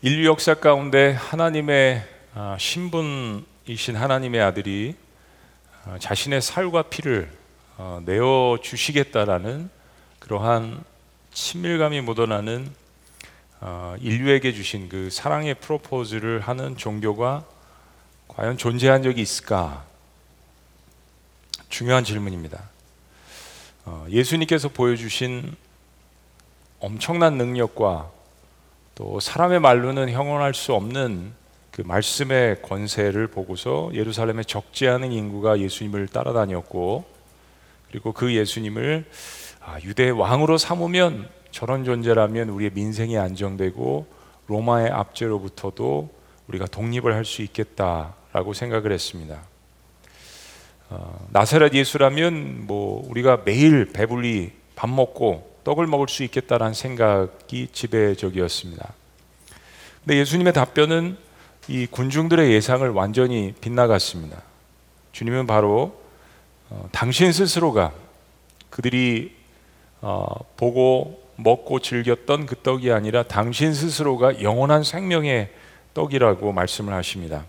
인류 역사 가운데 하나님의 신분이신 하나님의 아들이 자신의 살과 피를 내어주시겠다라는 그러한 친밀감이 묻어나는 인류에게 주신 그 사랑의 프로포즈를 하는 종교가 과연 존재한 적이 있을까? 중요한 질문입니다. 예수님께서 보여주신 엄청난 능력과 또 사람의 말로는 형언할 수 없는 그 말씀의 권세를 보고서 예루살렘의 적지 않은 인구가 예수님을 따라다녔고, 그리고 그 예수님을 유대의 왕으로 삼으면 저런 존재라면 우리의 민생이 안정되고 로마의 압제로부터도 우리가 독립을 할 수 있겠다라고 생각을 했습니다. 나사렛 예수라면 우리가 매일 배불리 밥 먹고 떡을 먹을 수 있겠다라는 생각이 지배적이었습니다. 근데 예수님의 답변은 이 군중들의 예상을 완전히 빗나갔습니다. 주님은 바로 당신 스스로가 그들이 보고 먹고 즐겼던 그 떡이 아니라 당신 스스로가 영원한 생명의 떡이라고 말씀을 하십니다.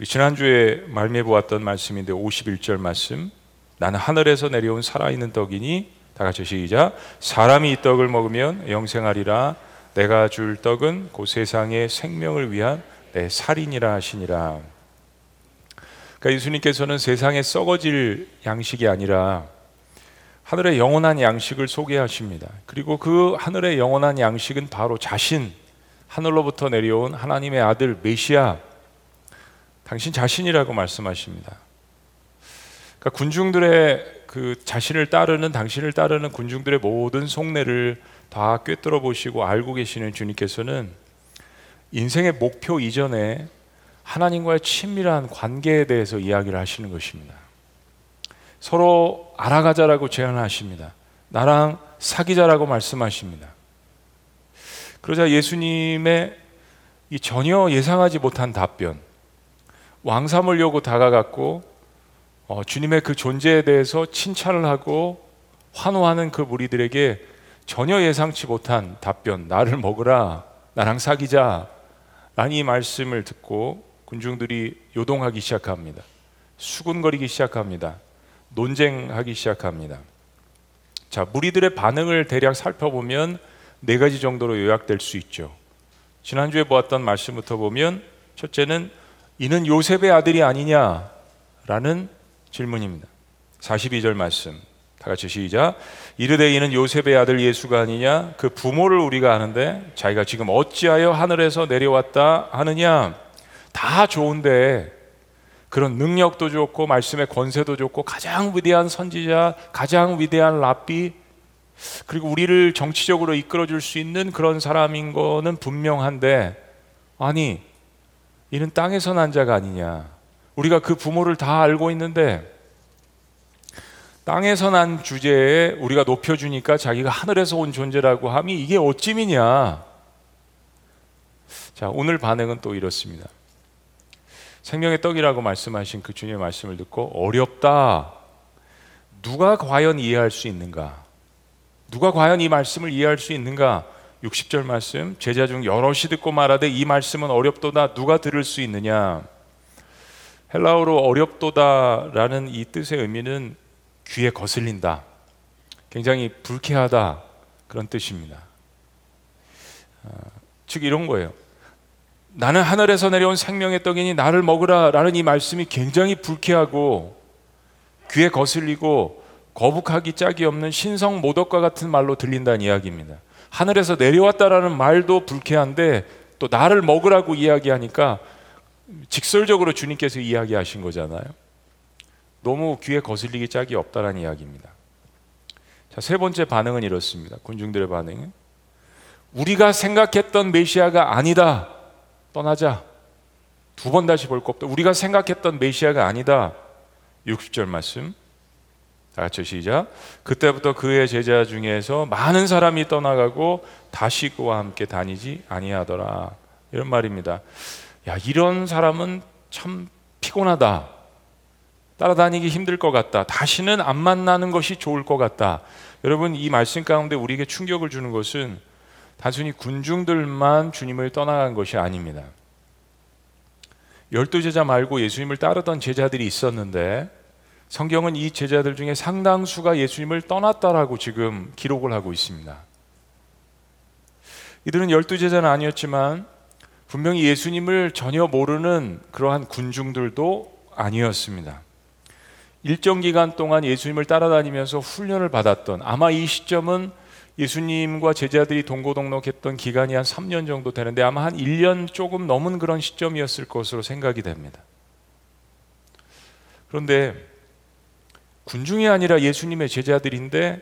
우리 지난주에 말미에 보았던 말씀인데 51절 말씀, 나는 하늘에서 내려온 살아있는 떡이니, 다 같이 시작. 사람이 이 떡을 먹으면 영생하리라. 내가 줄 떡은 곧 세상의 생명을 위한 내 살이니라 하시니라. 그러니까 예수님께서는 세상에 썩어질 양식이 아니라 하늘의 영원한 양식을 소개하십니다. 그리고 그 하늘의 영원한 양식은 바로 자신, 하늘로부터 내려온 하나님의 아들 메시아, 당신 자신이라고 말씀하십니다. 그러니까 군중들의 그 자신을 따르는, 당신을 따르는 군중들의 모든 속내를 다 꿰뚫어 보시고 알고 계시는 주님께서는 인생의 목표 이전에 하나님과의 친밀한 관계에 대해서 이야기를 하시는 것입니다. 서로 알아가자라고 제안하십니다. 나랑 사귀자라고 말씀하십니다. 그러자 예수님의 이 전혀 예상하지 못한 답변, 왕 삼으려고 다가갔고 주님의 그 존재에 대해서 칭찬을 하고 환호하는 그 무리들에게 전혀 예상치 못한 답변, 나를 먹으라, 나랑 사귀자 라는 이 말씀을 듣고 군중들이 요동하기 시작합니다. 수군거리기 시작합니다. 논쟁하기 시작합니다. 자, 무리들의 반응을 대략 살펴보면 네 가지 정도로 요약될 수 있죠. 지난주에 보았던 말씀부터 보면, 첫째는 이는 요셉의 아들이 아니냐라는 질문입니다. 42절 말씀, 다 같이 시작. 이르되 이는 요셉의 아들 예수가 아니냐, 그 부모를 우리가 아는데 자기가 지금 어찌하여 하늘에서 내려왔다 하느냐. 다 좋은데, 그런 능력도 좋고 말씀의 권세도 좋고 가장 위대한 선지자, 가장 위대한 랍비, 그리고 우리를 정치적으로 이끌어줄 수 있는 그런 사람인 거는 분명한데, 아니 이는 땅에서 난 자가 아니냐. 우리가 그 부모를 다 알고 있는데 땅에서 난 주제에 우리가 높여주니까 자기가 하늘에서 온 존재라고 함이 이게 어찌미냐. 자, 오늘 반응은 또 이렇습니다. 생명의 떡이라고 말씀하신 그 주님의 말씀을 듣고 어렵다. 누가 과연 이해할 수 있는가? 누가 과연 이 말씀을 이해할 수 있는가? 60절 말씀, 제자 중 여럿이 듣고 말하되 이 말씀은 어렵도다. 누가 들을 수 있느냐? 헬라어로 어렵도다라는 이 뜻의 의미는 귀에 거슬린다, 굉장히 불쾌하다, 그런 뜻입니다. 즉 이런 거예요. 나는 하늘에서 내려온 생명의 떡이니 나를 먹으라 라는 이 말씀이 굉장히 불쾌하고 귀에 거슬리고 거북하기 짝이 없는 신성 모독과 같은 말로 들린다는 이야기입니다. 하늘에서 내려왔다라는 말도 불쾌한데 또 나를 먹으라고 이야기하니까 직설적으로 주님께서 이야기하신 거잖아요. 너무 귀에 거슬리기 짝이 없다라는 이야기입니다. 자, 세 번째 반응은 이렇습니다. 군중들의 반응은 우리가 생각했던 메시아가 아니다. 떠나자. 두 번 다시 볼 거 없다. 우리가 생각했던 메시아가 아니다. 60절 말씀, 다 같이 시작. 그때부터 그의 제자 중에서 많은 사람이 떠나가고 다시 그와 함께 다니지 아니하더라. 이런 말입니다. 야, 이런 사람은 참 피곤하다. 따라다니기 힘들 것 같다. 다시는 안 만나는 것이 좋을 것 같다. 여러분, 이 말씀 가운데 우리에게 충격을 주는 것은 단순히 군중들만 주님을 떠나간 것이 아닙니다. 12 제자 말고 예수님을 따르던 제자들이 있었는데 성경은 이 제자들 중에 상당수가 예수님을 떠났다라고 지금 기록을 하고 있습니다. 이들은 12 제자는 아니었지만 분명히 예수님을 전혀 모르는 그러한 군중들도 아니었습니다. 일정 기간 동안 예수님을 따라다니면서 훈련을 받았던, 아마 이 시점은 예수님과 제자들이 동고동락했던 기간이 한 3년 정도 되는데 아마 한 1년 조금 넘은 그런 시점이었을 것으로 생각이 됩니다. 그런데 군중이 아니라 예수님의 제자들인데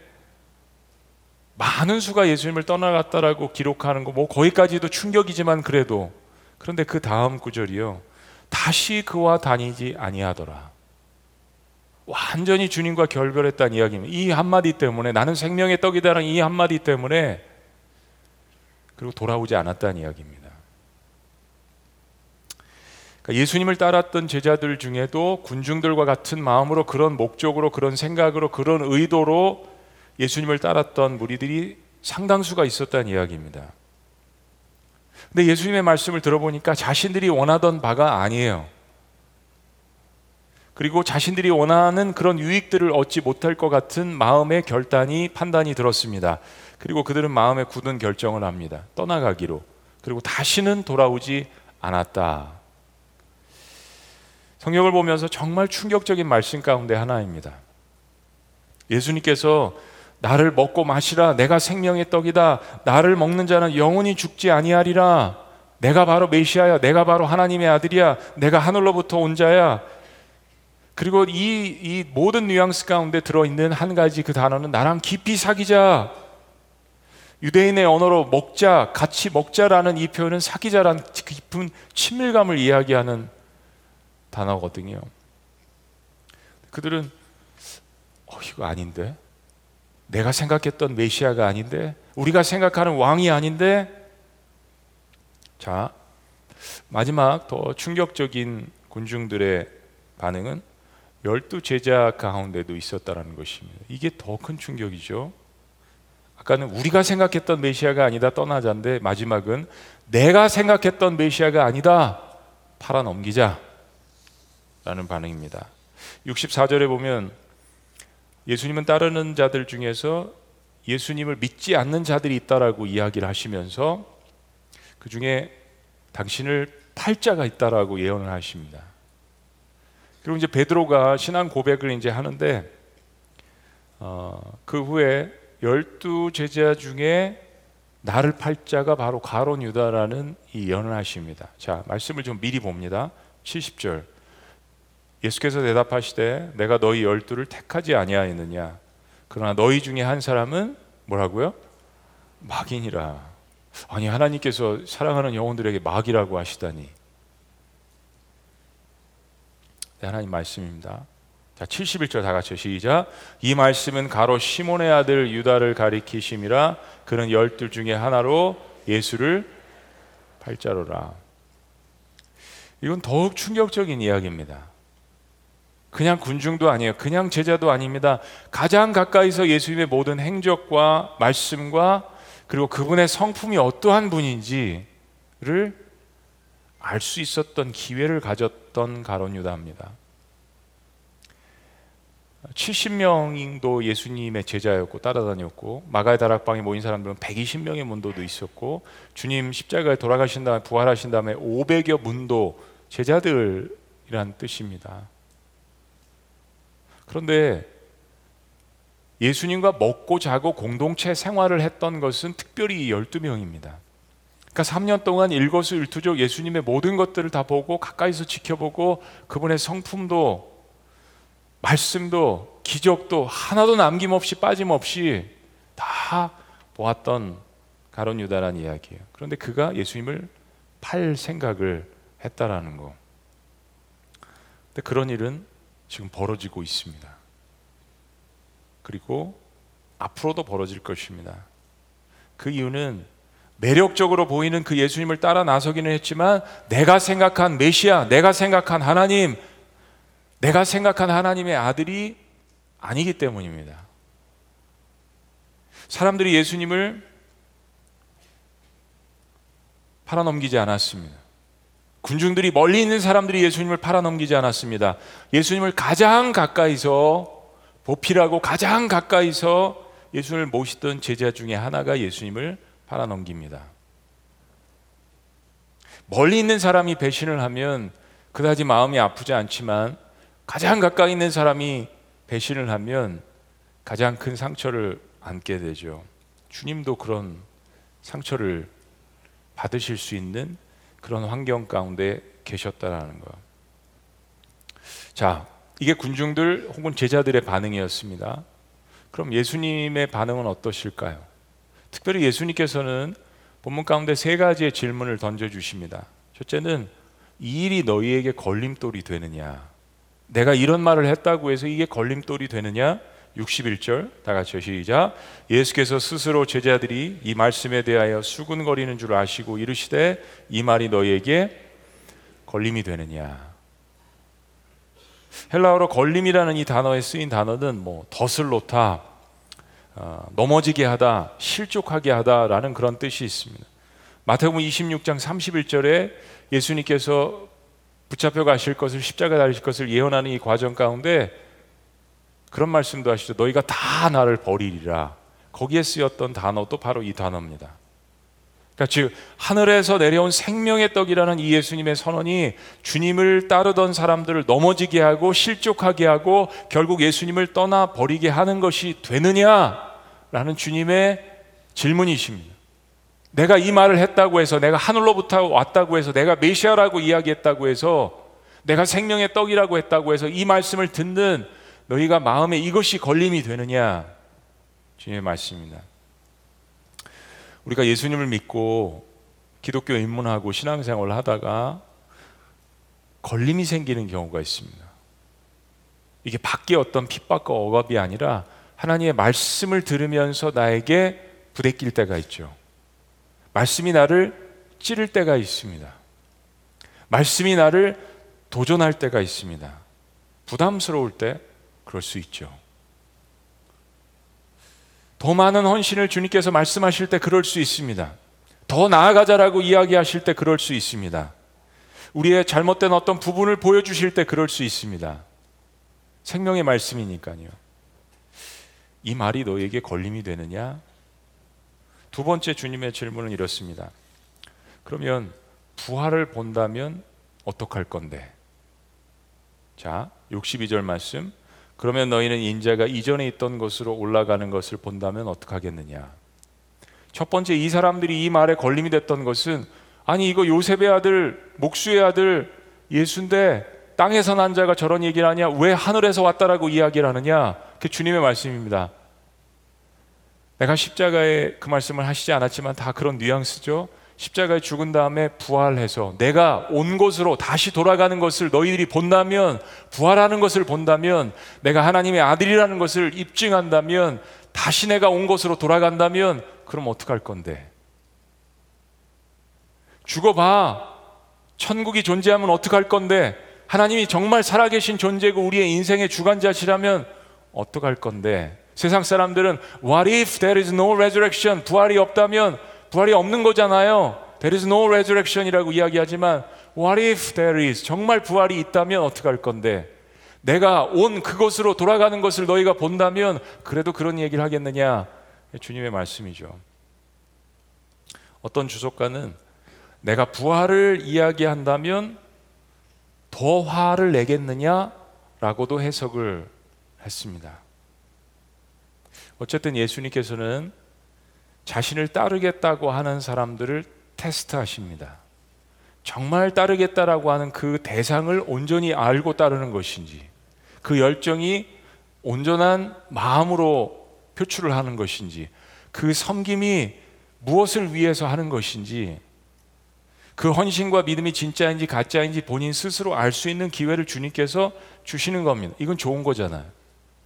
많은 수가 예수님을 떠나갔다라고 기록하는 거, 뭐 거기까지도 충격이지만 그래도, 그런데 그 다음 구절이요, 다시 그와 다니지 아니하더라. 완전히 주님과 결별했다는 이야기입니다. 이 한마디 때문에, 나는 생명의 떡이다라는 이 한마디 때문에, 그리고 돌아오지 않았다는 이야기입니다. 그러니까 예수님을 따랐던 제자들 중에도 군중들과 같은 마음으로, 그런 목적으로, 그런 생각으로, 그런 의도로 예수님을 따랐던 무리들이 상당수가 있었다는 이야기입니다. 근데 예수님의 말씀을 들어보니까 자신들이 원하던 바가 아니에요. 그리고 자신들이 원하는 그런 유익들을 얻지 못할 것 같은 마음의 결단이, 판단이 들었습니다. 그리고 그들은 마음에 굳은 결정을 합니다. 떠나가기로. 그리고 다시는 돌아오지 않았다. 성경을 보면서 정말 충격적인 말씀 가운데 하나입니다. 예수님께서 나를 먹고 마시라, 내가 생명의 떡이다, 나를 먹는 자는 영원히 죽지 아니하리라, 내가 바로 메시아야, 내가 바로 하나님의 아들이야, 내가 하늘로부터 온 자야. 그리고 이 모든 뉘앙스 가운데 들어있는 한 가지 그 단어는 나랑 깊이 사귀자. 유대인의 언어로 먹자, 같이 먹자라는 이 표현은 사귀자라는 깊은 친밀감을 이야기하는 단어거든요. 그들은 이거 아닌데, 내가 생각했던 메시아가 아닌데, 우리가 생각하는 왕이 아닌데. 자, 마지막 더 충격적인 군중들의 반응은 12 제자 가운데도 있었다라는 것입니다. 이게 더 큰 충격이죠. 아까는 우리가 생각했던 메시아가 아니다, 떠나자인데, 마지막은 내가 생각했던 메시아가 아니다, 팔아넘기자 라는 반응입니다. 64절에 보면 예수님은 따르는 자들 중에서 예수님을 믿지 않는 자들이 있다라고 이야기를 하시면서 그 중에 당신을 팔 자가 있다라고 예언을 하십니다. 그리고 이제 베드로가 신앙 고백을 이제 하는데, 그 후에 12 제자 중에 나를 팔 자가 바로 가론 유다라는 이 예언을 하십니다. 자, 말씀을 좀 미리 봅니다. 70절. 예수께서 대답하시되 내가 너희 12를 택하지 아니하였느냐, 그러나 너희 중에 한 사람은 뭐라고요? 마귀니라. 아니, 하나님께서 사랑하는 영혼들에게 마귀라고 하시다니. 네, 하나님 말씀입니다. 자, 71절 다 같이 시작. 이 말씀은 가로 시몬의 아들 유다를 가리키심이라. 그는 12 중에 하나로 예수를 팔자로라. 이건 더욱 충격적인 이야기입니다. 그냥 군중도 아니에요. 그냥 제자도 아닙니다. 가장 가까이서 예수님의 모든 행적과 말씀과 그리고 그분의 성품이 어떠한 분인지를 알 수 있었던 기회를 가졌던 가론 유다입니다. 70명도 예수님의 제자였고 따라다녔고, 마가의 다락방에 모인 사람들은 120명의 문도도 있었고, 주님 십자가에 돌아가신 다음에 부활하신 다음에 500여 문도 제자들이란 뜻입니다. 그런데 예수님과 먹고 자고 공동체 생활을 했던 것은 특별히 12명입니다. 그러니까 3년 동안 일거수일투족 예수님의 모든 것들을 다 보고 가까이서 지켜보고, 그분의 성품도 말씀도 기적도 하나도 남김없이 빠짐없이 다 보았던 가룟 유다라는 이야기예요. 그런데 그가 예수님을 팔 생각을 했다라는 거. 근데 그런 일은 지금 벌어지고 있습니다. 그리고 앞으로도 벌어질 것입니다. 그 이유는 매력적으로 보이는 그 예수님을 따라 나서기는 했지만, 내가 생각한 메시아, 내가 생각한 하나님, 내가 생각한 하나님의 아들이 아니기 때문입니다. 사람들이 예수님을 팔아넘기지 않았습니다. 군중들이 멀리 있는 사람들이 예수님을 팔아넘기지 않았습니다. 예수님을 가장 가까이서 보필하고 가장 가까이서 예수님을 모시던 제자 중에 하나가 예수님을 팔아넘깁니다. 멀리 있는 사람이 배신을 하면 그다지 마음이 아프지 않지만 가장 가까이 있는 사람이 배신을 하면 가장 큰 상처를 안게 되죠. 주님도 그런 상처를 받으실 수 있는 그런 환경 가운데 계셨다라는 것. 자, 이게 군중들 혹은 제자들의 반응이었습니다. 그럼 예수님의 반응은 어떠실까요? 특별히 예수님께서는 본문 가운데 세 가지의 질문을 던져주십니다. 첫째는 이 일이 너희에게 걸림돌이 되느냐? 내가 이런 말을 했다고 해서 이게 걸림돌이 되느냐? 61절 다 같이 시작. 예수께서 스스로 제자들이 이 말씀에 대하여 수군거리는 줄 아시고 이르시되 이 말이 너희에게 걸림이 되느냐. 헬라어로 걸림이라는 이 단어에 쓰인 단어는 덫을 놓다, 넘어지게 하다, 실족하게 하다라는 그런 뜻이 있습니다. 마태복음 26장 31절에 예수님께서 붙잡혀 가실 것을, 십자가 달리실 것을 예언하는 이 과정 가운데 그런 말씀도 하시죠. 너희가 다 나를 버리리라. 거기에 쓰였던 단어도 바로 이 단어입니다. 그러니까 즉 하늘에서 내려온 생명의 떡이라는 이 예수님의 선언이 주님을 따르던 사람들을 넘어지게 하고 실족하게 하고 결국 예수님을 떠나버리게 하는 것이 되느냐라는 주님의 질문이십니다. 내가 이 말을 했다고 해서, 내가 하늘로부터 왔다고 해서, 내가 메시아라고 이야기했다고 해서, 내가 생명의 떡이라고 했다고 해서 이 말씀을 듣는 너희가 마음에 이것이 걸림이 되느냐? 주님의 말씀입니다. 우리가 예수님을 믿고 기독교 입문하고 신앙생활을 하다가 걸림이 생기는 경우가 있습니다. 이게 밖에 어떤 핍박과 억압이 아니라 하나님의 말씀을 들으면서 나에게 부대낄 때가 있죠. 말씀이 나를 찌를 때가 있습니다. 말씀이 나를 도전할 때가 있습니다. 부담스러울 때 그럴 수 있죠. 더 많은 헌신을 주님께서 말씀하실 때 그럴 수 있습니다. 더 나아가자라고 이야기하실 때 그럴 수 있습니다. 우리의 잘못된 어떤 부분을 보여주실 때 그럴 수 있습니다. 생명의 말씀이니까요. 이 말이 너에게 걸림이 되느냐? 두 번째 주님의 질문은 이렇습니다. 그러면 부활을 본다면 어떡할 건데? 자, 62절 말씀. 그러면 너희는 인자가 이전에 있던 것으로 올라가는 것을 본다면 어떡하겠느냐. 첫 번째, 이 사람들이 이 말에 걸림이 됐던 것은, 아니 이거 요셉의 아들, 목수의 아들 예수인데 땅에서 난 자가 저런 얘기를 하냐, 왜 하늘에서 왔다라고 이야기를 하느냐. 그게 주님의 말씀입니다. 내가 십자가에 그 말씀을 하시지 않았지만 다 그런 뉘앙스죠. 십자가에 죽은 다음에 부활해서 내가 온 곳으로 다시 돌아가는 것을 너희들이 본다면, 부활하는 것을 본다면, 내가 하나님의 아들이라는 것을 입증한다면, 다시 내가 온 곳으로 돌아간다면 그럼 어떡할 건데? 죽어봐. 천국이 존재하면 어떡할 건데? 하나님이 정말 살아계신 존재고 우리의 인생의 주관자시라면 어떡할 건데? 세상 사람들은 What if there is no resurrection? 부활이 없다면, 부활이 없는 거잖아요. There is no resurrection이라고 이야기하지만 What if there is? 정말 부활이 있다면 어떡할 건데? 내가 온 그곳으로 돌아가는 것을 너희가 본다면 그래도 그런 얘기를 하겠느냐? 주님의 말씀이죠. 어떤 주석가는 내가 부활을 이야기한다면 더 화를 내겠느냐? 라고도 해석을 했습니다. 어쨌든 예수님께서는 자신을 따르겠다고 하는 사람들을 테스트하십니다. 정말 따르겠다라고 하는 그 대상을 온전히 알고 따르는 것인지, 그 열정이 온전한 마음으로 표출을 하는 것인지, 그 섬김이 무엇을 위해서 하는 것인지, 그 헌신과 믿음이 진짜인지 가짜인지 본인 스스로 알 수 있는 기회를 주님께서 주시는 겁니다. 이건 좋은 거잖아요.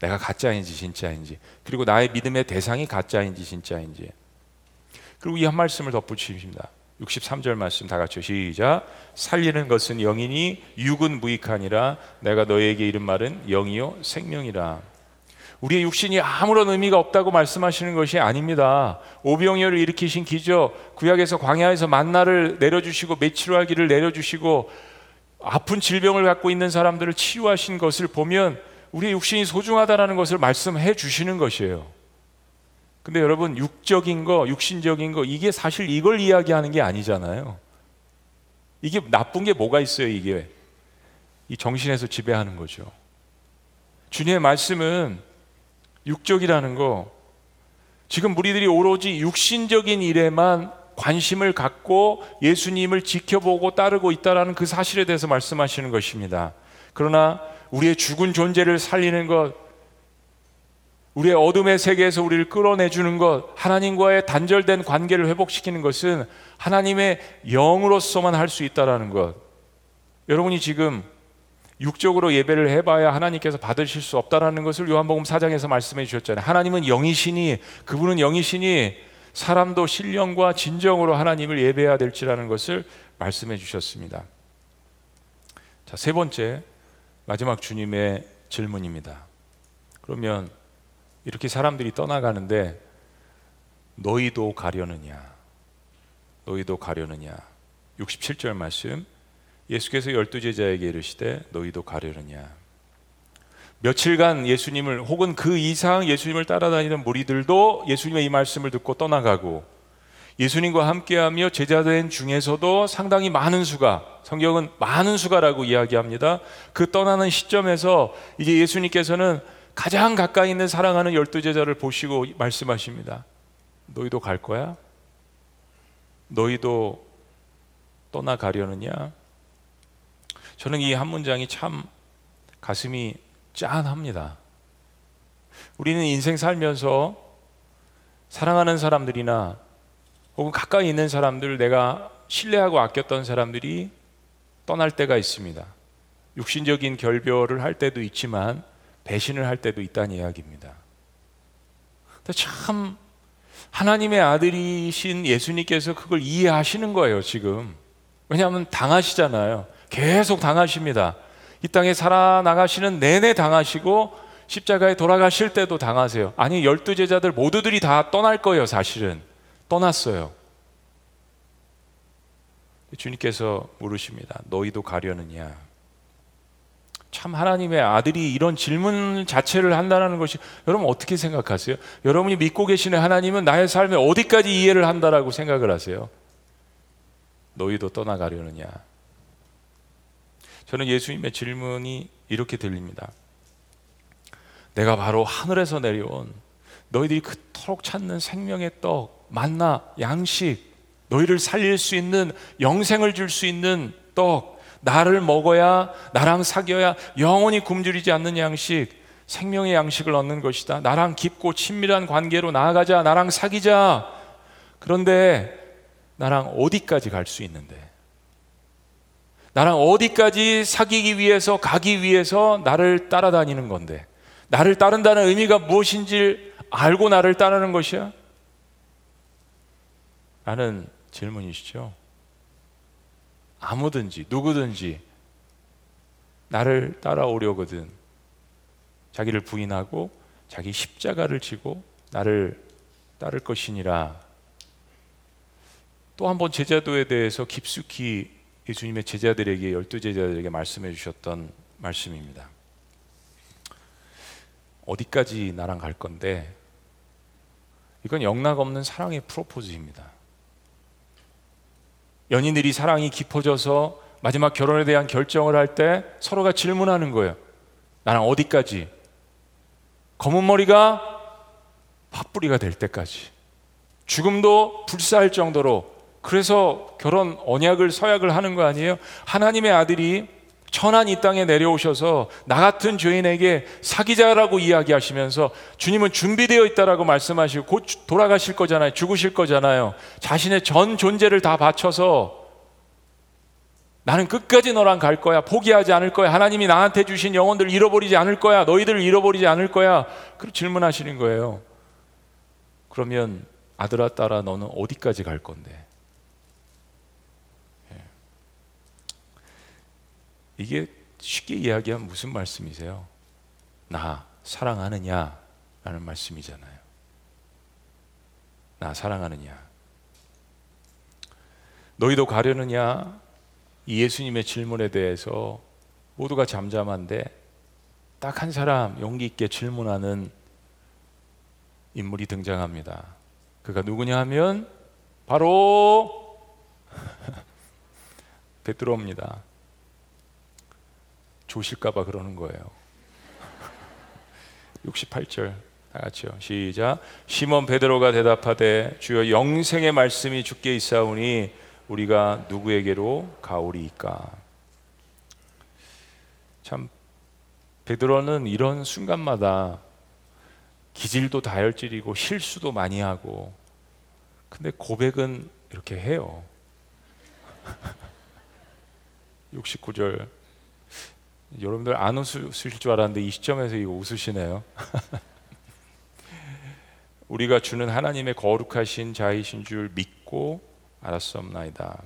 내가 가짜인지 진짜인지, 그리고 나의 믿음의 대상이 가짜인지 진짜인지. 그리고 이 한 말씀을 덧붙이십니다. 63절 말씀 다 같이 시작. 살리는 것은 영이니 육은 무익하니라. 내가 너희에게 이른 말은 영이요 생명이라. 우리의 육신이 아무런 의미가 없다고 말씀하시는 것이 아닙니다. 오병이어를 일으키신 기적, 구약에서 광야에서 만나를 내려주시고 메추라기를 내려주시고 아픈 질병을 갖고 있는 사람들을 치유하신 것을 보면 우리의 육신이 소중하다라는 것을 말씀해 주시는 것이에요. 근데 여러분, 육적인 거, 육신적인 거, 이게 사실 이걸 이야기하는 게 아니잖아요. 이게 나쁜 게 뭐가 있어요? 이게 이 정신에서 지배하는 거죠. 주님의 말씀은 육적이라는 거, 지금 우리들이 오로지 육신적인 일에만 관심을 갖고 예수님을 지켜보고 따르고 있다는 그 사실에 대해서 말씀하시는 것입니다. 그러나 우리의 죽은 존재를 살리는 것, 우리의 어둠의 세계에서 우리를 끌어내주는 것, 하나님과의 단절된 관계를 회복시키는 것은 하나님의 영으로서만 할 수 있다는 것. 여러분이 지금 육적으로 예배를 해봐야 하나님께서 받으실 수 없다는 것을 요한복음 4장에서 말씀해 주셨잖아요. 하나님은 영이시니, 그분은 영이시니 사람도 신령과 진정으로 하나님을 예배해야 될지라는 것을 말씀해 주셨습니다. 자, 세 번째, 마지막 주님의 질문입니다. 그러면 이렇게 사람들이 떠나가는데 너희도 가려느냐? 너희도 가려느냐? 67절 말씀, 예수께서 열두 제자에게 이르시되 너희도 가려느냐? 며칠간 예수님을 혹은 그 이상 예수님을 따라다니는 무리들도 예수님의 이 말씀을 듣고 떠나가고, 예수님과 함께하며 제자된 중에서도 상당히 많은 수가, 성경은 많은 수가라고 이야기합니다. 그 떠나는 시점에서 이제 예수님께서는 가장 가까이 있는 사랑하는 열두 제자를 보시고 말씀하십니다. 너희도 갈 거야? 너희도 떠나가려느냐? 저는 이 한 문장이 참 가슴이 짠합니다. 우리는 인생 살면서 사랑하는 사람들이나 혹은 가까이 있는 사람들, 내가 신뢰하고 아꼈던 사람들이 떠날 때가 있습니다. 육신적인 결별을 할 때도 있지만 배신을 할 때도 있다는 이야기입니다. 근데 참 하나님의 아들이신 예수님께서 그걸 이해하시는 거예요, 지금. 왜냐하면 당하시잖아요. 계속 당하십니다. 이 땅에 살아나가시는 내내 당하시고 십자가에 돌아가실 때도 당하세요. 아니, 열두 제자들 모두들이 다 떠날 거예요. 사실은 떠났어요. 주님께서 물으십니다. 너희도 가려느냐? 참 하나님의 아들이 이런 질문 자체를 한다는 것이, 여러분 어떻게 생각하세요? 여러분이 믿고 계시는 하나님은 나의 삶에 어디까지 이해를 한다라고 생각을 하세요? 너희도 떠나가려느냐? 저는 예수님의 질문이 이렇게 들립니다. 내가 바로 하늘에서 내려온 너희들이 그토록 찾는 생명의 떡, 만나, 양식, 너희를 살릴 수 있는, 영생을 줄 수 있는 떡, 나를 먹어야, 나랑 사귀어야 영원히 굶주리지 않는 양식, 생명의 양식을 얻는 것이다. 나랑 깊고 친밀한 관계로 나아가자. 나랑 사귀자. 그런데 나랑 어디까지 갈 수 있는데, 나랑 어디까지 사귀기 위해서, 가기 위해서 나를 따라다니는 건데, 나를 따른다는 의미가 무엇인지 알고 나를 따르는 것이야? 라는 질문이시죠. 아무든지 누구든지 나를 따라오려거든 자기를 부인하고 자기 십자가를 지고 나를 따를 것이니라. 또 한 번 제자도에 대해서 깊숙이 예수님의 제자들에게, 열두 제자들에게 말씀해 주셨던 말씀입니다. 어디까지 나랑 갈 건데? 이건 영락 없는 사랑의 프로포즈입니다. 연인들이 사랑이 깊어져서 마지막 결혼에 대한 결정을 할 때 서로가 질문하는 거예요. 나랑 어디까지? 검은 머리가 팥뿌리가 될 때까지, 죽음도 불사할 정도로. 그래서 결혼 언약을, 서약을 하는 거 아니에요? 하나님의 아들이 천한 이 땅에 내려오셔서 나 같은 죄인에게 사귀자라고 이야기하시면서, 주님은 준비되어 있다라고 말씀하시고 곧 돌아가실 거잖아요. 죽으실 거잖아요. 자신의 전 존재를 다 바쳐서 나는 끝까지 너랑 갈 거야. 포기하지 않을 거야. 하나님이 나한테 주신 영혼들 잃어버리지 않을 거야. 너희들을 잃어버리지 않을 거야. 그렇게 질문하시는 거예요. 그러면 아들아, 딸아, 너는 어디까지 갈 건데? 이게 쉽게 이야기하면 무슨 말씀이세요? 나 사랑하느냐? 라는 말씀이잖아요. 나 사랑하느냐? 너희도 가려느냐? 이 예수님의 질문에 대해서 모두가 잠잠한데 딱 한 사람 용기 있게 질문하는 인물이 등장합니다. 그가 누구냐 하면 바로 베드로입니다. 조실까봐 그러는 거예요. 68절 다 같이요. 시작. 시몬 베드로가 대답하되 주여 영생의 말씀이 주께 있사오니 우리가 누구에게로 가오리이까. 참 베드로는 이런 순간마다 기질도 다혈질이고 실수도 많이 하고, 근데 고백은 이렇게 해요. 69절 여러분들 안 웃으실 줄 알았는데 이 시점에서 이거 웃으시네요. 우리가 주는 하나님의 거룩하신 자이신 줄 믿고 알았사옵나이다.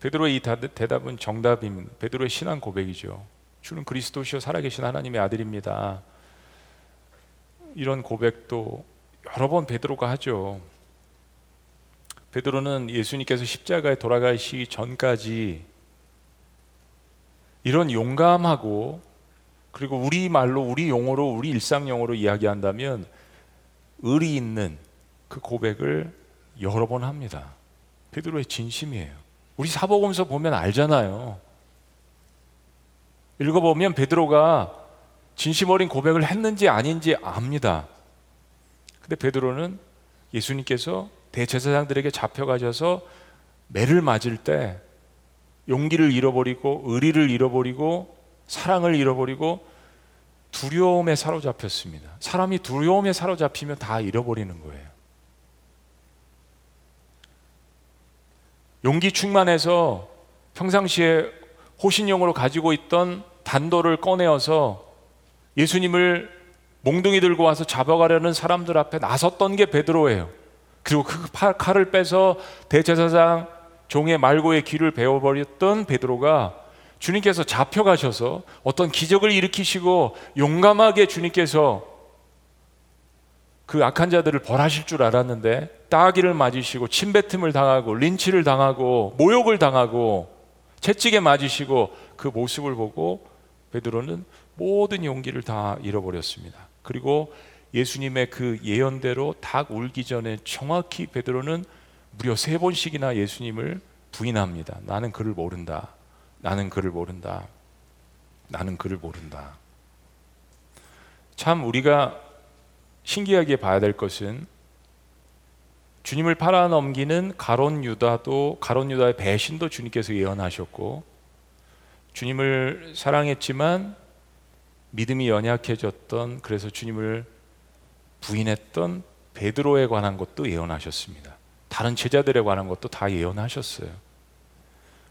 베드로의 이 대답은 정답입니다. 베드로의 신앙 고백이죠. 주는 그리스도시요 살아계신 하나님의 아들입니다. 이런 고백도 여러 번 베드로가 하죠. 베드로는 예수님께서 십자가에 돌아가시기 전까지 이런 용감하고, 그리고 우리말로 우리 용어로 우리 일상용어로 이야기한다면 의리 있는 그 고백을 여러 번 합니다. 베드로의 진심이에요. 우리 사복음서 보면 알잖아요. 읽어보면 베드로가 진심 어린 고백을 했는지 아닌지 압니다. 근데 베드로는 예수님께서 대제사장들에게 잡혀가셔서 매를 맞을 때 용기를 잃어버리고 의리를 잃어버리고 사랑을 잃어버리고 두려움에 사로잡혔습니다. 사람이 두려움에 사로잡히면 다 잃어버리는 거예요. 용기 충만해서 평상시에 호신용으로 가지고 있던 단도를 꺼내어서 예수님을 몽둥이 들고 와서 잡아가려는 사람들 앞에 나섰던 게 베드로예요. 그리고 그 칼을 빼서 대제사장 종의 말고의 귀를 베어버렸던 베드로가 주님께서 잡혀가셔서 어떤 기적을 일으키시고 용감하게 주님께서 그 악한 자들을 벌하실 줄 알았는데 따귀를 맞으시고 침뱉음을 당하고 린치를 당하고 모욕을 당하고 채찍에 맞으시고, 그 모습을 보고 베드로는 모든 용기를 다 잃어버렸습니다. 그리고 예수님의 그 예언대로 닭 울기 전에 정확히 베드로는 무려 3번씩이나 예수님을 부인합니다. 나는 그를 모른다. 나는 그를 모른다. 나는 그를 모른다. 참 우리가 신기하게 봐야 될 것은 주님을 팔아넘기는 가롯 유다의 배신도 주님께서 예언하셨고, 주님을 사랑했지만 믿음이 연약해졌던, 그래서 주님을 부인했던 베드로에 관한 것도 예언하셨습니다. 다른 제자들에 관한 것도 다 예언하셨어요.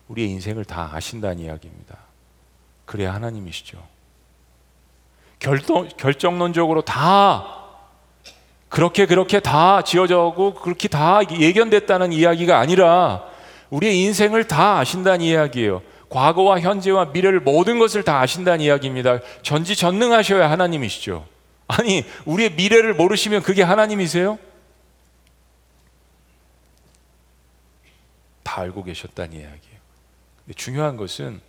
우리의 인생을 다 아신다는 이야기입니다. 그래야 하나님이시죠. 결정론적으로 다 그렇게 다 지어져고 그렇게 다 예견됐다는 이야기가 아니라 우리의 인생을 다 아신다는 이야기예요. 과거와 현재와 미래를 모든 것을 다 아신다는 이야기입니다. 전지전능하셔야 하나님이시죠. 아니, 우리의 미래를 모르시면 그게 하나님이세요? 다 알고 계셨다는 이야기예요. 근데 중요한 것은,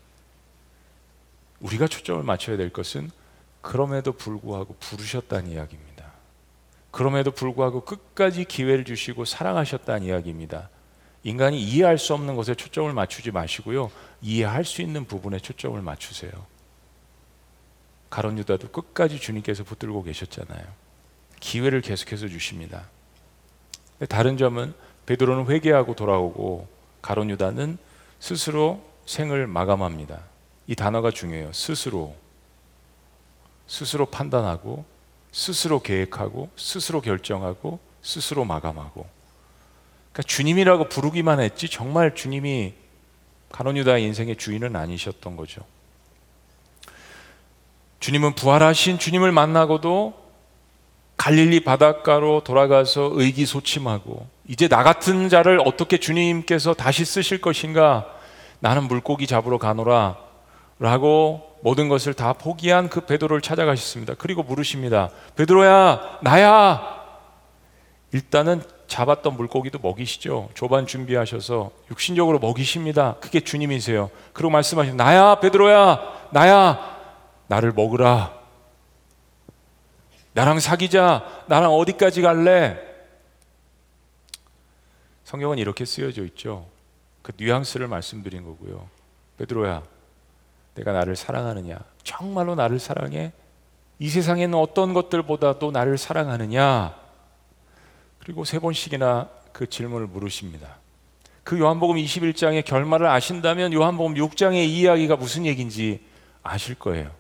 우리가 초점을 맞춰야 될 것은 그럼에도 불구하고 부르셨다는 이야기입니다. 그럼에도 불구하고 끝까지 기회를 주시고 사랑하셨다는 이야기입니다. 인간이 이해할 수 없는 것에 초점을 맞추지 마시고요, 이해할 수 있는 부분에 초점을 맞추세요. 가롯 유다도 끝까지 주님께서 붙들고 계셨잖아요. 기회를 계속해서 주십니다. 다른 점은 베드로는 회개하고 돌아오고 가롯 유다는 스스로 생을 마감합니다. 이 단어가 중요해요. 스스로 판단하고, 스스로 계획하고, 스스로 결정하고, 스스로 마감하고. 그러니까 주님이라고 부르기만 했지 정말 주님이 가롯 유다의 인생의 주인은 아니셨던 거죠. 주님은 부활하신 주님을 만나고도 갈릴리 바닷가로 돌아가서 의기소침하고, 이제 나 같은 자를 어떻게 주님께서 다시 쓰실 것인가, 나는 물고기 잡으러 가노라 라고 모든 것을 다 포기한 그 베드로를 찾아가셨습니다. 그리고 물으십니다. 베드로야, 나야. 일단은 잡았던 물고기도 먹이시죠. 조반 준비하셔서 육신적으로 먹이십니다. 그게 주님이세요. 그리고 말씀하시면 나야, 베드로야, 나야. 나를 먹으라. 나랑 사귀자. 나랑 어디까지 갈래? 성경은 이렇게 쓰여져 있죠. 그 뉘앙스를 말씀드린 거고요. 베드로야, 내가 나를 사랑하느냐? 정말로 나를 사랑해? 이 세상에는 어떤 것들보다도 나를 사랑하느냐? 그리고 세 번씩이나 그 질문을 물으십니다. 그 요한복음 21장의 결말을 아신다면 요한복음 6장의 이야기가 무슨 얘기인지 아실 거예요.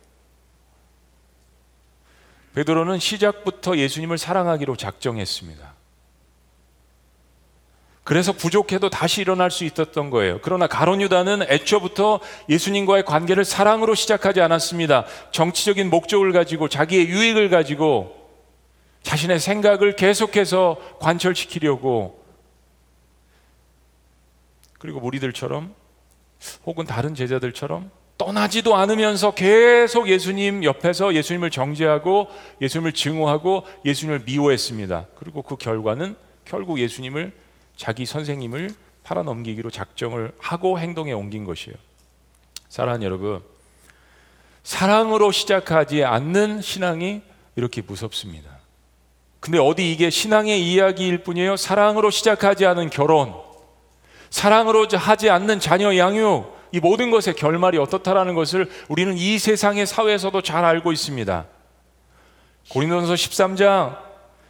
베드로는 시작부터 예수님을 사랑하기로 작정했습니다. 그래서 부족해도 다시 일어날 수 있었던 거예요. 그러나 가룟 유다는 애초부터 예수님과의 관계를 사랑으로 시작하지 않았습니다. 정치적인 목적을 가지고 자기의 유익을 가지고 자신의 생각을 계속해서 관철시키려고, 그리고 무리들처럼 혹은 다른 제자들처럼 떠나지도 않으면서 계속 예수님 옆에서 예수님을 정죄하고 예수님을 증오하고 예수님을 미워했습니다. 그리고 그 결과는 결국 예수님을, 자기 선생님을 팔아넘기기로 작정을 하고 행동에 옮긴 것이에요. 사랑하는 여러분, 사랑으로 시작하지 않는 신앙이 이렇게 무섭습니다. 근데 어디 이게 신앙의 이야기일 뿐이에요? 사랑으로 시작하지 않은 결혼, 사랑으로 하지 않는 자녀 양육, 이 모든 것의 결말이 어떻다라는 것을 우리는 이 세상의 사회에서도 잘 알고 있습니다. 고린도전서 13장,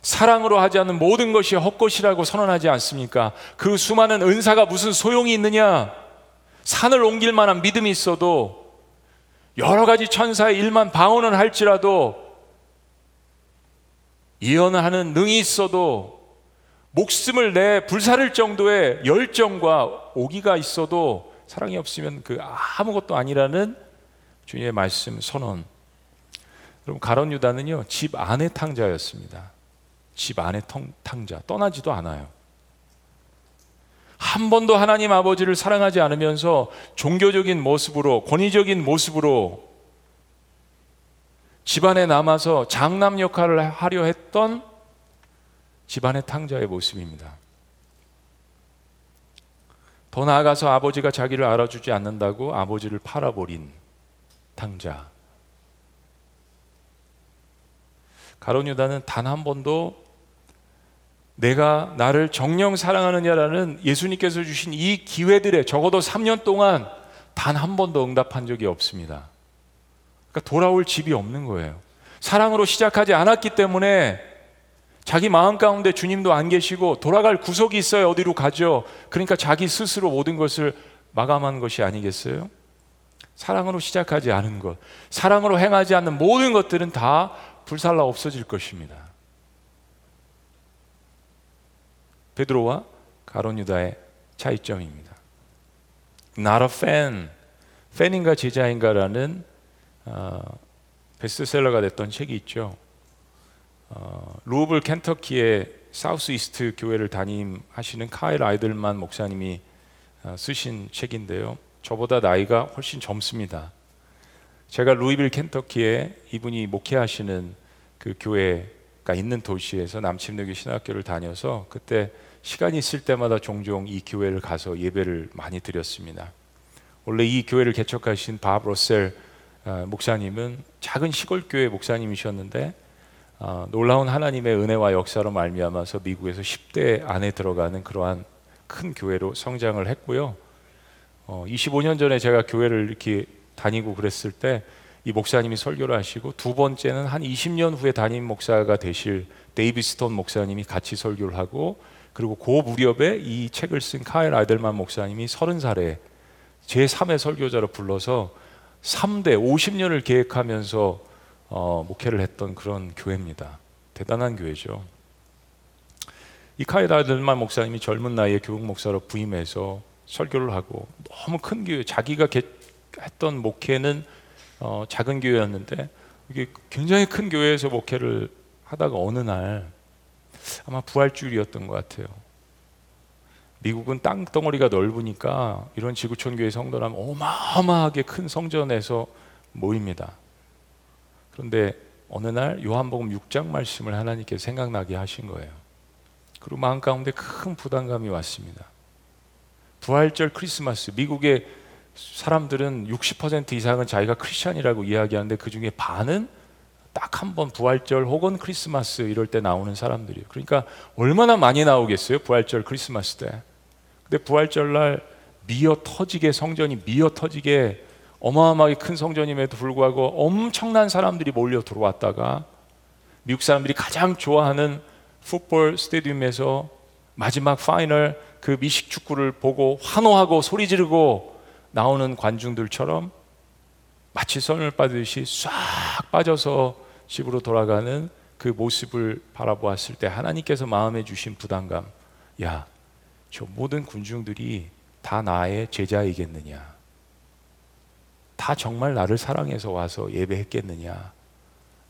사랑으로 하지 않는 모든 것이 헛것이라고 선언하지 않습니까? 그 수많은 은사가 무슨 소용이 있느냐? 산을 옮길 만한 믿음이 있어도, 여러 가지 천사의 일만 방언을 할지라도, 예언하는 능이 있어도, 목숨을 내 불사를 정도의 열정과 오기가 있어도 사랑이 없으면 그 아무것도 아니라는 주님의 말씀 선언. 여러분, 가룟 유다는요, 집 안의 탕자였습니다. 집 안에 탕자, 떠나지도 않아요. 한 번도 하나님 아버지를 사랑하지 않으면서 종교적인 모습으로, 권위적인 모습으로 집안에 남아서 장남 역할을 하려 했던 집안의 탕자의 모습입니다. 더 나아가서 아버지가 자기를 알아주지 않는다고 아버지를 팔아버린 탕자. 가룟 유다는 단 한 번도 내가 나를 정녕 사랑하느냐라는 예수님께서 주신 이 기회들에 적어도 3년 동안 단 한 번도 응답한 적이 없습니다. 그러니까 돌아올 집이 없는 거예요. 사랑으로 시작하지 않았기 때문에 자기 마음 가운데 주님도 안 계시고 돌아갈 구석이 있어야 어디로 가죠. 그러니까 자기 스스로 모든 것을 마감한 것이 아니겠어요? 사랑으로 시작하지 않은 것, 사랑으로 행하지 않는 모든 것들은 다 불살라 없어질 것입니다. 베드로와 가룟 유다의 차이점입니다. Not a fan, 팬인가 제자인가라는 베스트셀러가 됐던 책이 있죠. 루블 켄터키의 사우스 이스트 교회를 담임하시는 카일 아이들만 목사님이 쓰신 책인데요, 저보다 나이가 훨씬 젊습니다. 제가 루이빌 켄터키에 이분이 목회하시는 그 교회가 있는 도시에서 남침내교 신학교를 다녀서 그때 시간이 있을 때마다 종종 이 교회를 가서 예배를 많이 드렸습니다. 원래 이 교회를 개척하신 밥 러셀 목사님은 작은 시골교회 목사님이셨는데 놀라운 하나님의 은혜와 역사로 말미암아서 미국에서 10대 안에 들어가는 그러한 큰 교회로 성장을 했고요. 25년 전에 제가 교회를 이렇게 다니고 그랬을 때 이 목사님이 설교를 하시고, 두 번째는 한 20년 후에 담임 목사가 되실 데이비스톤 목사님이 같이 설교를 하고, 그리고 그 무렵에 이 책을 쓴 카일 아이들만 목사님이 30살에 제3의 설교자로 불러서 3대 50년을 계획하면서 목회를 했던 그런 교회입니다. 대단한 교회죠. 이 카일 아이들만 목사님이 젊은 나이에 교육 목사로 부임해서 설교를 하고, 너무 큰 교회, 자기가 했던 목회는 작은 교회였는데 이게 굉장히 큰 교회에서 목회를 하다가 어느 날, 아마 부활주일이었던 것 같아요, 미국은 땅덩어리가 넓으니까 이런 지구촌 교회 성도라면 어마어마하게 큰 성전에서 모입니다. 그런데 어느 날 요한복음 6장 말씀을 하나님께서 생각나게 하신 거예요. 그리고 마음가운데 큰 부담감이 왔습니다. 부활절 크리스마스, 미국의 사람들은 60% 이상은 자기가 크리스찬이라고 이야기하는데 그 중에 반은 딱 한 번 부활절 혹은 크리스마스 이럴 때 나오는 사람들이에요. 그러니까 얼마나 많이 나오겠어요? 부활절 크리스마스 때. 근데 부활절날 미어 터지게 성전이 미어 터지게 어마어마하게 큰 성전임에도 불구하고 엄청난 사람들이 몰려 들어왔다가 미국 사람들이 가장 좋아하는 풋볼 스테디움에서 마지막 파이널 그 미식 축구를 보고 환호하고 소리 지르고 나오는 관중들처럼 마치 선을 빠듯이 싹 빠져서 집으로 돌아가는 그 모습을 바라보았을 때 하나님께서 마음에 주신 부담감, 야, 저 모든 군중들이 다 나의 제자이겠느냐, 다 정말 나를 사랑해서 와서 예배했겠느냐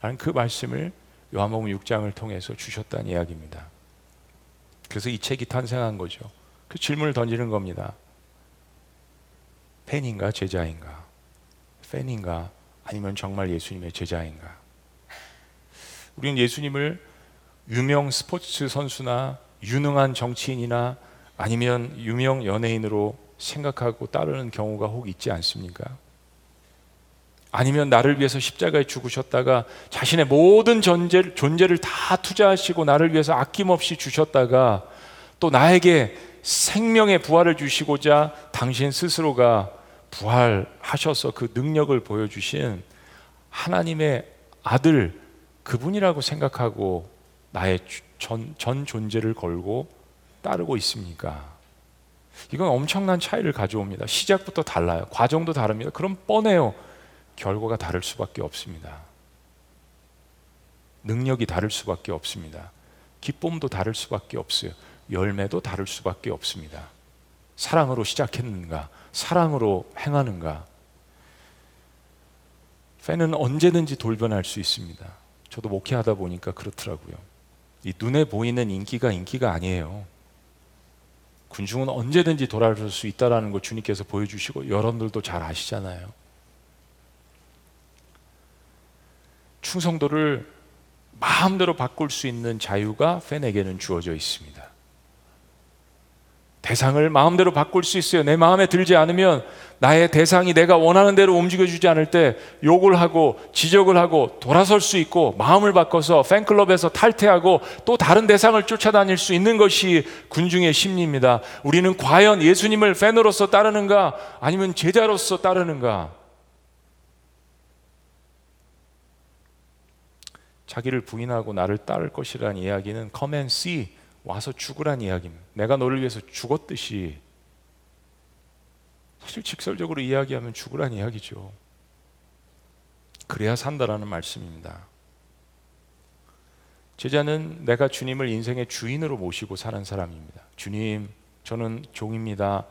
라는 그 말씀을 요한복음 6장을 통해서 주셨다는 이야기입니다. 그래서 이 책이 탄생한 거죠. 그 질문을 던지는 겁니다. 팬인가 제자인가? 팬인가 아니면 정말 예수님의 제자인가? 우리는 예수님을 유명 스포츠 선수나 유능한 정치인이나 아니면 유명 연예인으로 생각하고 따르는 경우가 혹 있지 않습니까? 아니면 나를 위해서 십자가에 죽으셨다가 자신의 모든 존재를 다 투자하시고 나를 위해서 아낌없이 주셨다가 또 나에게 생명의 부활을 주시고자 당신 스스로가 부활하셔서 그 능력을 보여주신 하나님의 아들 그분이라고 생각하고 나의 전 존재를 걸고 따르고 있습니까? 이건 엄청난 차이를 가져옵니다. 시작부터 달라요. 과정도 다릅니다. 그럼 뻔해요. 결과가 다를 수밖에 없습니다. 능력이 다를 수밖에 없습니다. 기쁨도 다를 수밖에 없어요. 열매도 다를 수밖에 없습니다. 사랑으로 시작했는가? 사랑으로 행하는가? 팬은 언제든지 돌변할 수 있습니다. 저도 목회하다 보니까 그렇더라고요. 이 눈에 보이는 인기가 아니에요. 군중은 언제든지 돌아설 수 있다는 걸 주님께서 보여주시고 여러분들도 잘 아시잖아요. 충성도를 마음대로 바꿀 수 있는 자유가 팬에게는 주어져 있습니다. 대상을 마음대로 바꿀 수 있어요. 내 마음에 들지 않으면 나의 대상이 내가 원하는 대로 움직여주지 않을 때 욕을 하고 지적을 하고 돌아설 수 있고 마음을 바꿔서 팬클럽에서 탈퇴하고 또 다른 대상을 쫓아다닐 수 있는 것이 군중의 심리입니다. 우리는 과연 예수님을 팬으로서 따르는가 아니면 제자로서 따르는가? 자기를 부인하고 나를 따를 것이라는 이야기는 come and see, 와서 죽으란 이야기입니다. 내가 너를 위해서 죽었듯이 사실 직설적으로 이야기하면 죽으란 이야기죠. 그래야 산다라는 말씀입니다. 제자는 내가 주님을 인생의 주인으로 모시고 사는 사람입니다. 주님, 저는 종입니다.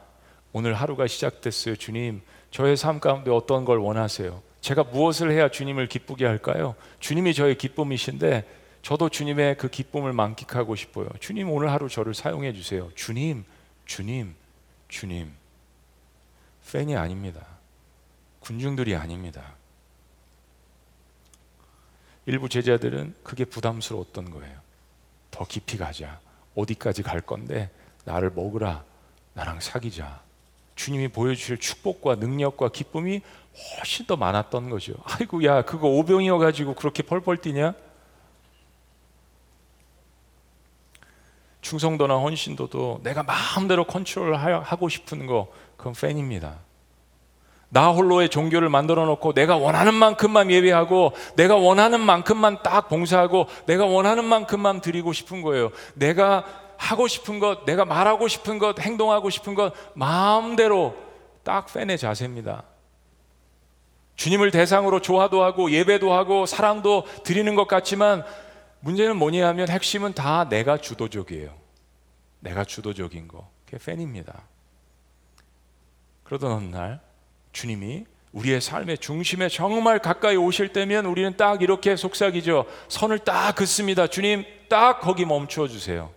오늘 하루가 시작됐어요. 주님, 저의 삶 가운데 어떤 걸 원하세요? 제가 무엇을 해야 주님을 기쁘게 할까요? 주님이 저의 기쁨이신데 저도 주님의 그 기쁨을 만끽하고 싶어요. 주님, 오늘 하루 저를 사용해 주세요. 주님, 주님, 주님. 팬이 아닙니다. 군중들이 아닙니다. 일부 제자들은 그게 부담스러웠던 거예요. 더 깊이 가자. 어디까지 갈 건데 나를 먹으라. 나랑 사귀자. 주님이 보여주실 축복과 능력과 기쁨이 훨씬 더 많았던 거죠. 아이고, 야, 그거 오병이어가지고 그렇게 펄펄 뛰냐? 충성도나 헌신도도 내가 마음대로 컨트롤하고 싶은 거, 그건 팬입니다. 나 홀로의 종교를 만들어 놓고 내가 원하는 만큼만 예배하고 내가 원하는 만큼만 딱 봉사하고 내가 원하는 만큼만 드리고 싶은 거예요. 내가 하고 싶은 것, 내가 말하고 싶은 것, 행동하고 싶은 것 마음대로 딱 팬의 자세입니다. 주님을 대상으로 조화도 하고 예배도 하고 사랑도 드리는 것 같지만 문제는 뭐냐 하면 핵심은 다 내가 주도적이에요. 내가 주도적인 거, 그게 팬입니다. 그러던 어느 날 주님이 우리의 삶의 중심에 정말 가까이 오실 때면 우리는 딱 이렇게 속삭이죠. 선을 딱 긋습니다. 주님, 딱 거기 멈추어 주세요.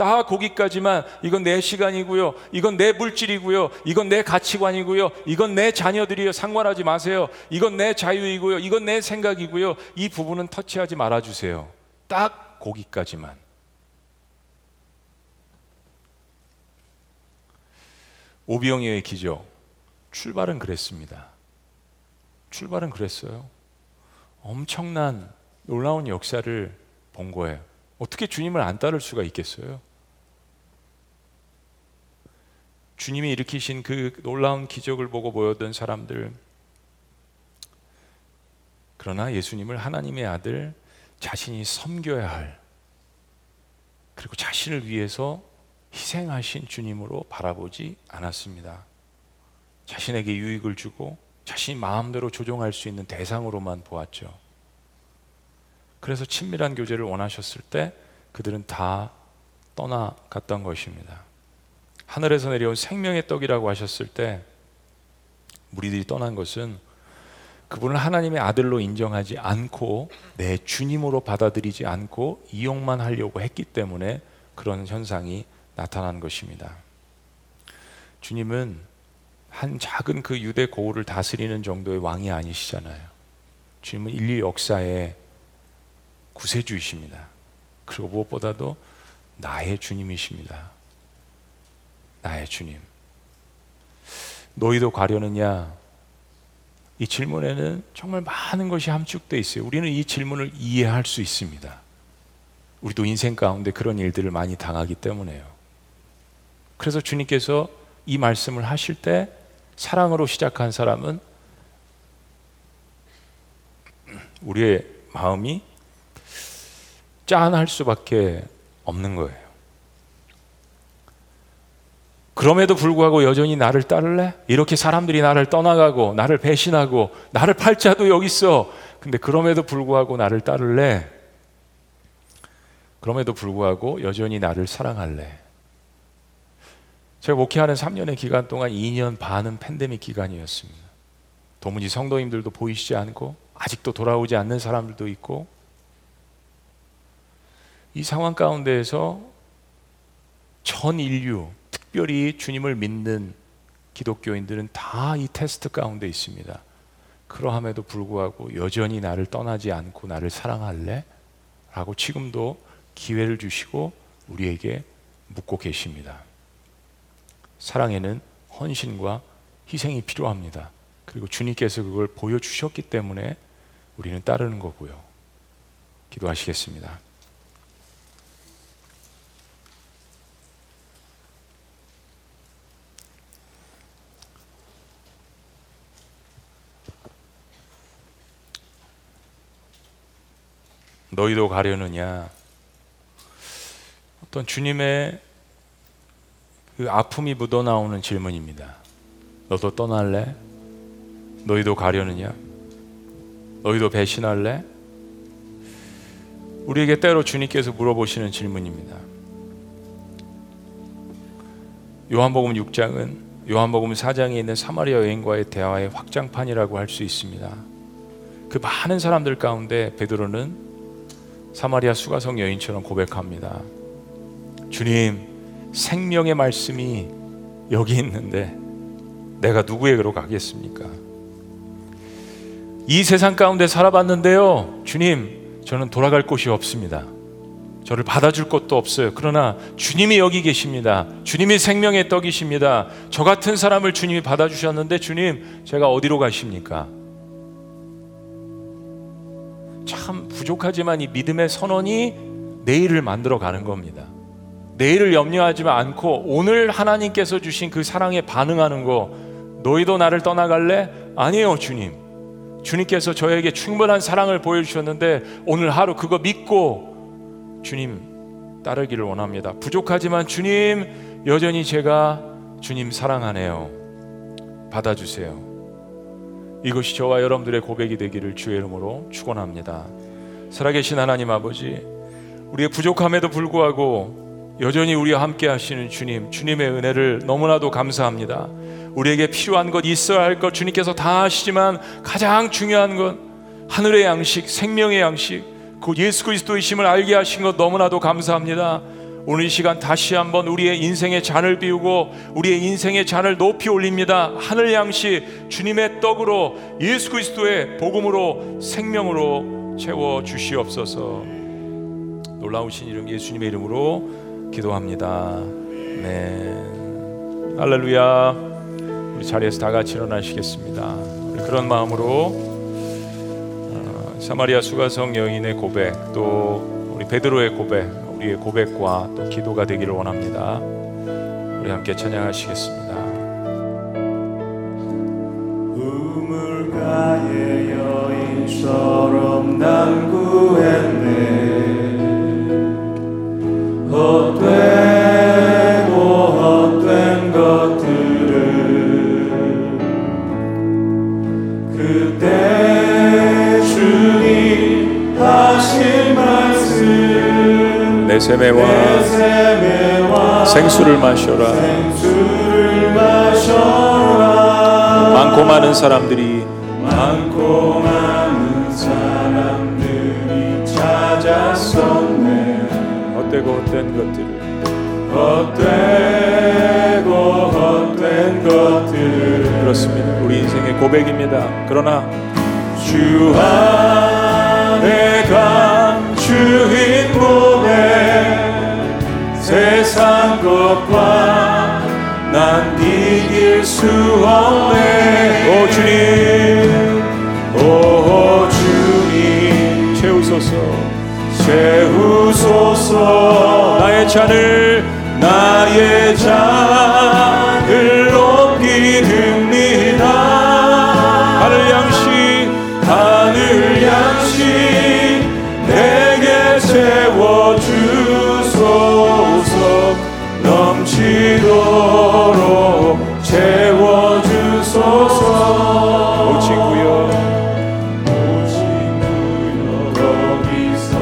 다 거기까지만 이건 내 시간이고요, 이건 내 물질이고요, 이건 내 가치관이고요, 이건 내 자녀들이요, 상관하지 마세요, 이건 내 자유이고요, 이건 내 생각이고요, 이 부분은 터치하지 말아주세요. 딱 거기까지만. 오병이어의 기적, 출발은 그랬습니다. 출발은 그랬어요. 엄청난 놀라운 역사를 본 거예요. 어떻게 주님을 안 따를 수가 있겠어요? 주님이 일으키신 그 놀라운 기적을 보고 모였던 사람들, 그러나 예수님을 하나님의 아들, 자신이 섬겨야 할, 그리고 자신을 위해서 희생하신 주님으로 바라보지 않았습니다. 자신에게 유익을 주고 자신이 마음대로 조종할 수 있는 대상으로만 보았죠. 그래서 친밀한 교제를 원하셨을 때 그들은 다 떠나갔던 것입니다. 하늘에서 내려온 생명의 떡이라고 하셨을 때 무리들이 떠난 것은 그분을 하나님의 아들로 인정하지 않고 내 주님으로 받아들이지 않고 이용만 하려고 했기 때문에 그런 현상이 나타난 것입니다. 주님은 한 작은 그 유대 고을을 다스리는 정도의 왕이 아니시잖아요. 주님은 인류 역사의 구세주이십니다. 그리고 무엇보다도 나의 주님이십니다. 나의 주님. 너희도 가려느냐? 이 질문에는 정말 많은 것이 함축되어 있어요. 우리는 이 질문을 이해할 수 있습니다. 우리도 인생 가운데 그런 일들을 많이 당하기 때문에요. 그래서 주님께서 이 말씀을 하실 때 사랑으로 시작한 사람은 우리의 마음이 짠할 수밖에 없는 거예요. 그럼에도 불구하고 여전히 나를 따를래? 이렇게 사람들이 나를 떠나가고 나를 배신하고 나를 팔자도 여기 있어. 근데 그럼에도 불구하고 나를 따를래? 그럼에도 불구하고 여전히 나를 사랑할래? 제가 목회하는 3년의 기간 동안 2년 반은 팬데믹 기간이었습니다. 도무지 성도님들도 보이시지 않고 아직도 돌아오지 않는 사람들도 있고, 이 상황 가운데에서 전 인류, 특별히 주님을 믿는 기독교인들은 다 이 테스트 가운데 있습니다. 그러함에도 불구하고 여전히 나를 떠나지 않고 나를 사랑할래? 라고 지금도 기회를 주시고 우리에게 묻고 계십니다. 사랑에는 헌신과 희생이 필요합니다. 그리고 주님께서 그걸 보여주셨기 때문에 우리는 따르는 거고요. 기도하시겠습니다. 너희도 가려느냐? 어떤 주님의 그 아픔이 묻어나오는 질문입니다. 너도 떠날래? 너희도 가려느냐? 너희도 배신할래? 우리에게 때로 주님께서 물어보시는 질문입니다. 요한복음 6장은 요한복음 4장에 있는 사마리아 여인과의 대화의 확장판이라고 할 수 있습니다. 그 많은 사람들 가운데 베드로는 사마리아 수가성 여인처럼 고백합니다. 주님, 생명의 말씀이 여기 있는데 내가 누구에게로 가겠습니까? 이 세상 가운데 살아봤는데요, 주님, 저는 돌아갈 곳이 없습니다. 저를 받아줄 곳도 없어요. 그러나 주님이 여기 계십니다. 주님이 생명의 떡이십니다. 저 같은 사람을 주님이 받아주셨는데, 주님, 제가 어디로 가십니까? 참 부족하지만 이 믿음의 선언이 내일을 만들어 가는 겁니다. 내일을 염려하지 않고 오늘 하나님께서 주신 그 사랑에 반응하는 거. 너희도 나를 떠나갈래? 아니에요, 주님. 주님께서 저에게 충분한 사랑을 보여주셨는데 오늘 하루 그거 믿고 주님 따르기를 원합니다. 부족하지만 주님, 여전히 제가 주님 사랑하네요. 받아주세요. 이것이 저와 여러분들의 고백이 되기를 주의 이름으로 축원합니다. 살아계신 하나님 아버지, 우리의 부족함에도 불구하고 여전히 우리와 함께 하시는 주님, 주님의 은혜를 너무나도 감사합니다. 우리에게 필요한 것, 있어야 할 것 주님께서 다 아시지만 가장 중요한 건 하늘의 양식, 생명의 양식, 그 예수 그리스도이심을 알게 하신 것 너무나도 감사합니다. 오늘 이 시간 다시 한번 우리의 인생의 잔을 비우고 우리의 인생의 잔을 높이 올립니다. 하늘 양식 주님의 떡으로 예수 그리스도의 복음으로 생명으로 채워주시옵소서. 놀라우신 이름 예수님의 이름으로 기도합니다. 네. 할렐루야. 우리 자리에서 다 같이 일어나시겠습니다. 그런 마음으로 사마리아 수가성 여인의 고백, 또 우리 베드로의 고백, 우리의 고백과 또 기도가 되기를 원합니다. 우리 함께 찬양하시겠습니다. 우물가의 여인처럼 난 구했네. 헛되고 헛된 것들을 그때 주님 하신 말씀, 내 세매와 생수를 마셔라. 많고 많은 사람들이 찾았었네. 헛되고 헛된 것들을 그렇습니다. 우리 인생의 고백입니다. 그러나 주 안에 간 주인 몸에 세상 것과 난 이길 수 없네. 오 주님, 오 주님, 채우소서, 채우소서. 나의 잔을 높이 듭니다. 하늘 양식 내게 채워주소서, 넘치도록 채워주소서. 오직 구여 거기서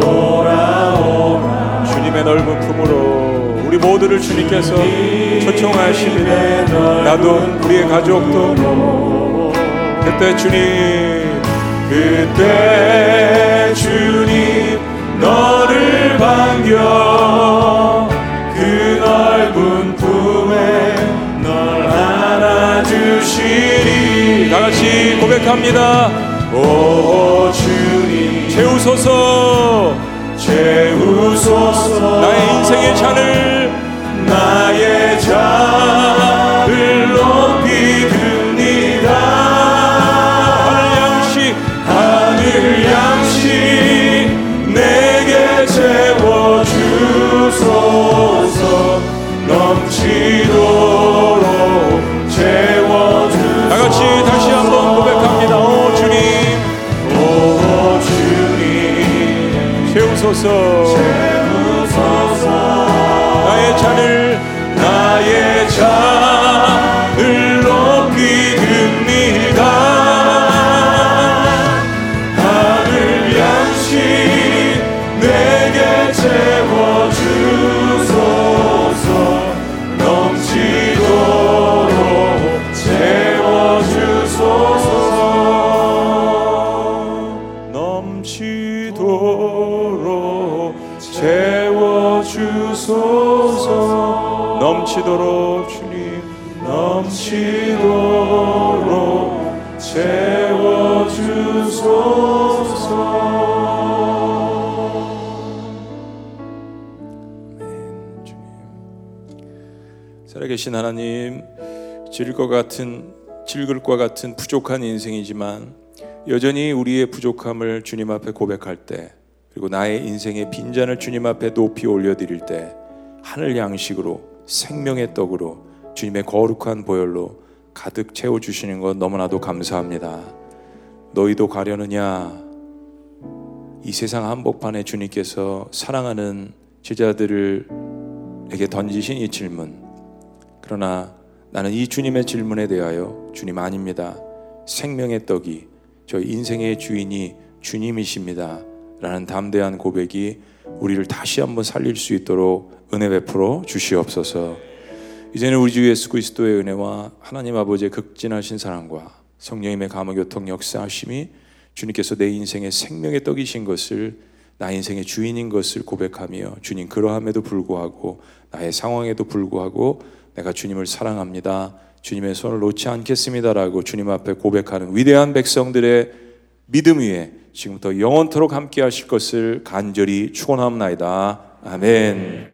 돌아오라. 주님의 넓은 품으로 우리 모두를 주님께서 초청하십니다. 나도 우리의 가족도 그때 주님 너를 반겨 그 넓은 품에 널 안아주시리. 다같이 고백합니다. 오 주님, 채우소서, 채우소서. 나의 잔을 높이 듭니다. 하늘 양식 내게 채워주소서, 넘치도록 채워주소서. 다같이 다시 한번 고백합니다. 오 주님 채우소서. 나의 잔을 높이 듭니다. 채워주소서, 넘치도록 채워주소서, 넘치도록 채워주소서, 넘치도록 주님, 넘치도록 채워주소서. 살아계신 하나님, 질글과 같은 부족한 인생이지만 여전히 우리의 부족함을 주님 앞에 고백할 때, 그리고 나의 인생의 빈잔을 주님 앞에 높이 올려드릴 때, 하늘 양식으로 생명의 떡으로 주님의 거룩한 보혈로 가득 채워주시는 것 너무나도 감사합니다. 너희도 가려느냐? 이 세상 한복판에 주님께서 사랑하는 제자들에게 던지신 이 질문, 그러나 나는 이 주님의 질문에 대하여 주님 아닙니다, 생명의 떡이 저희 인생의 주인이 주님이십니다 라는 담대한 고백이 우리를 다시 한번 살릴 수 있도록 은혜 베풀어 주시옵소서. 이제는 우리 주 예수 그리스도의 은혜와 하나님 아버지의 극진하신 사랑과 성령님의 감화교통 역사하심이 주님께서 내 인생의 생명의 떡이신 것을 나 인생의 주인인 것을 고백하며 주님 그러함에도 불구하고 나의 상황에도 불구하고 내가 주님을 사랑합니다. 주님의 손을 놓지 않겠습니다라고 주님 앞에 고백하는 위대한 백성들의 믿음 위에 지금부터 영원토록 함께 하실 것을 간절히 축원합니다. 아멘.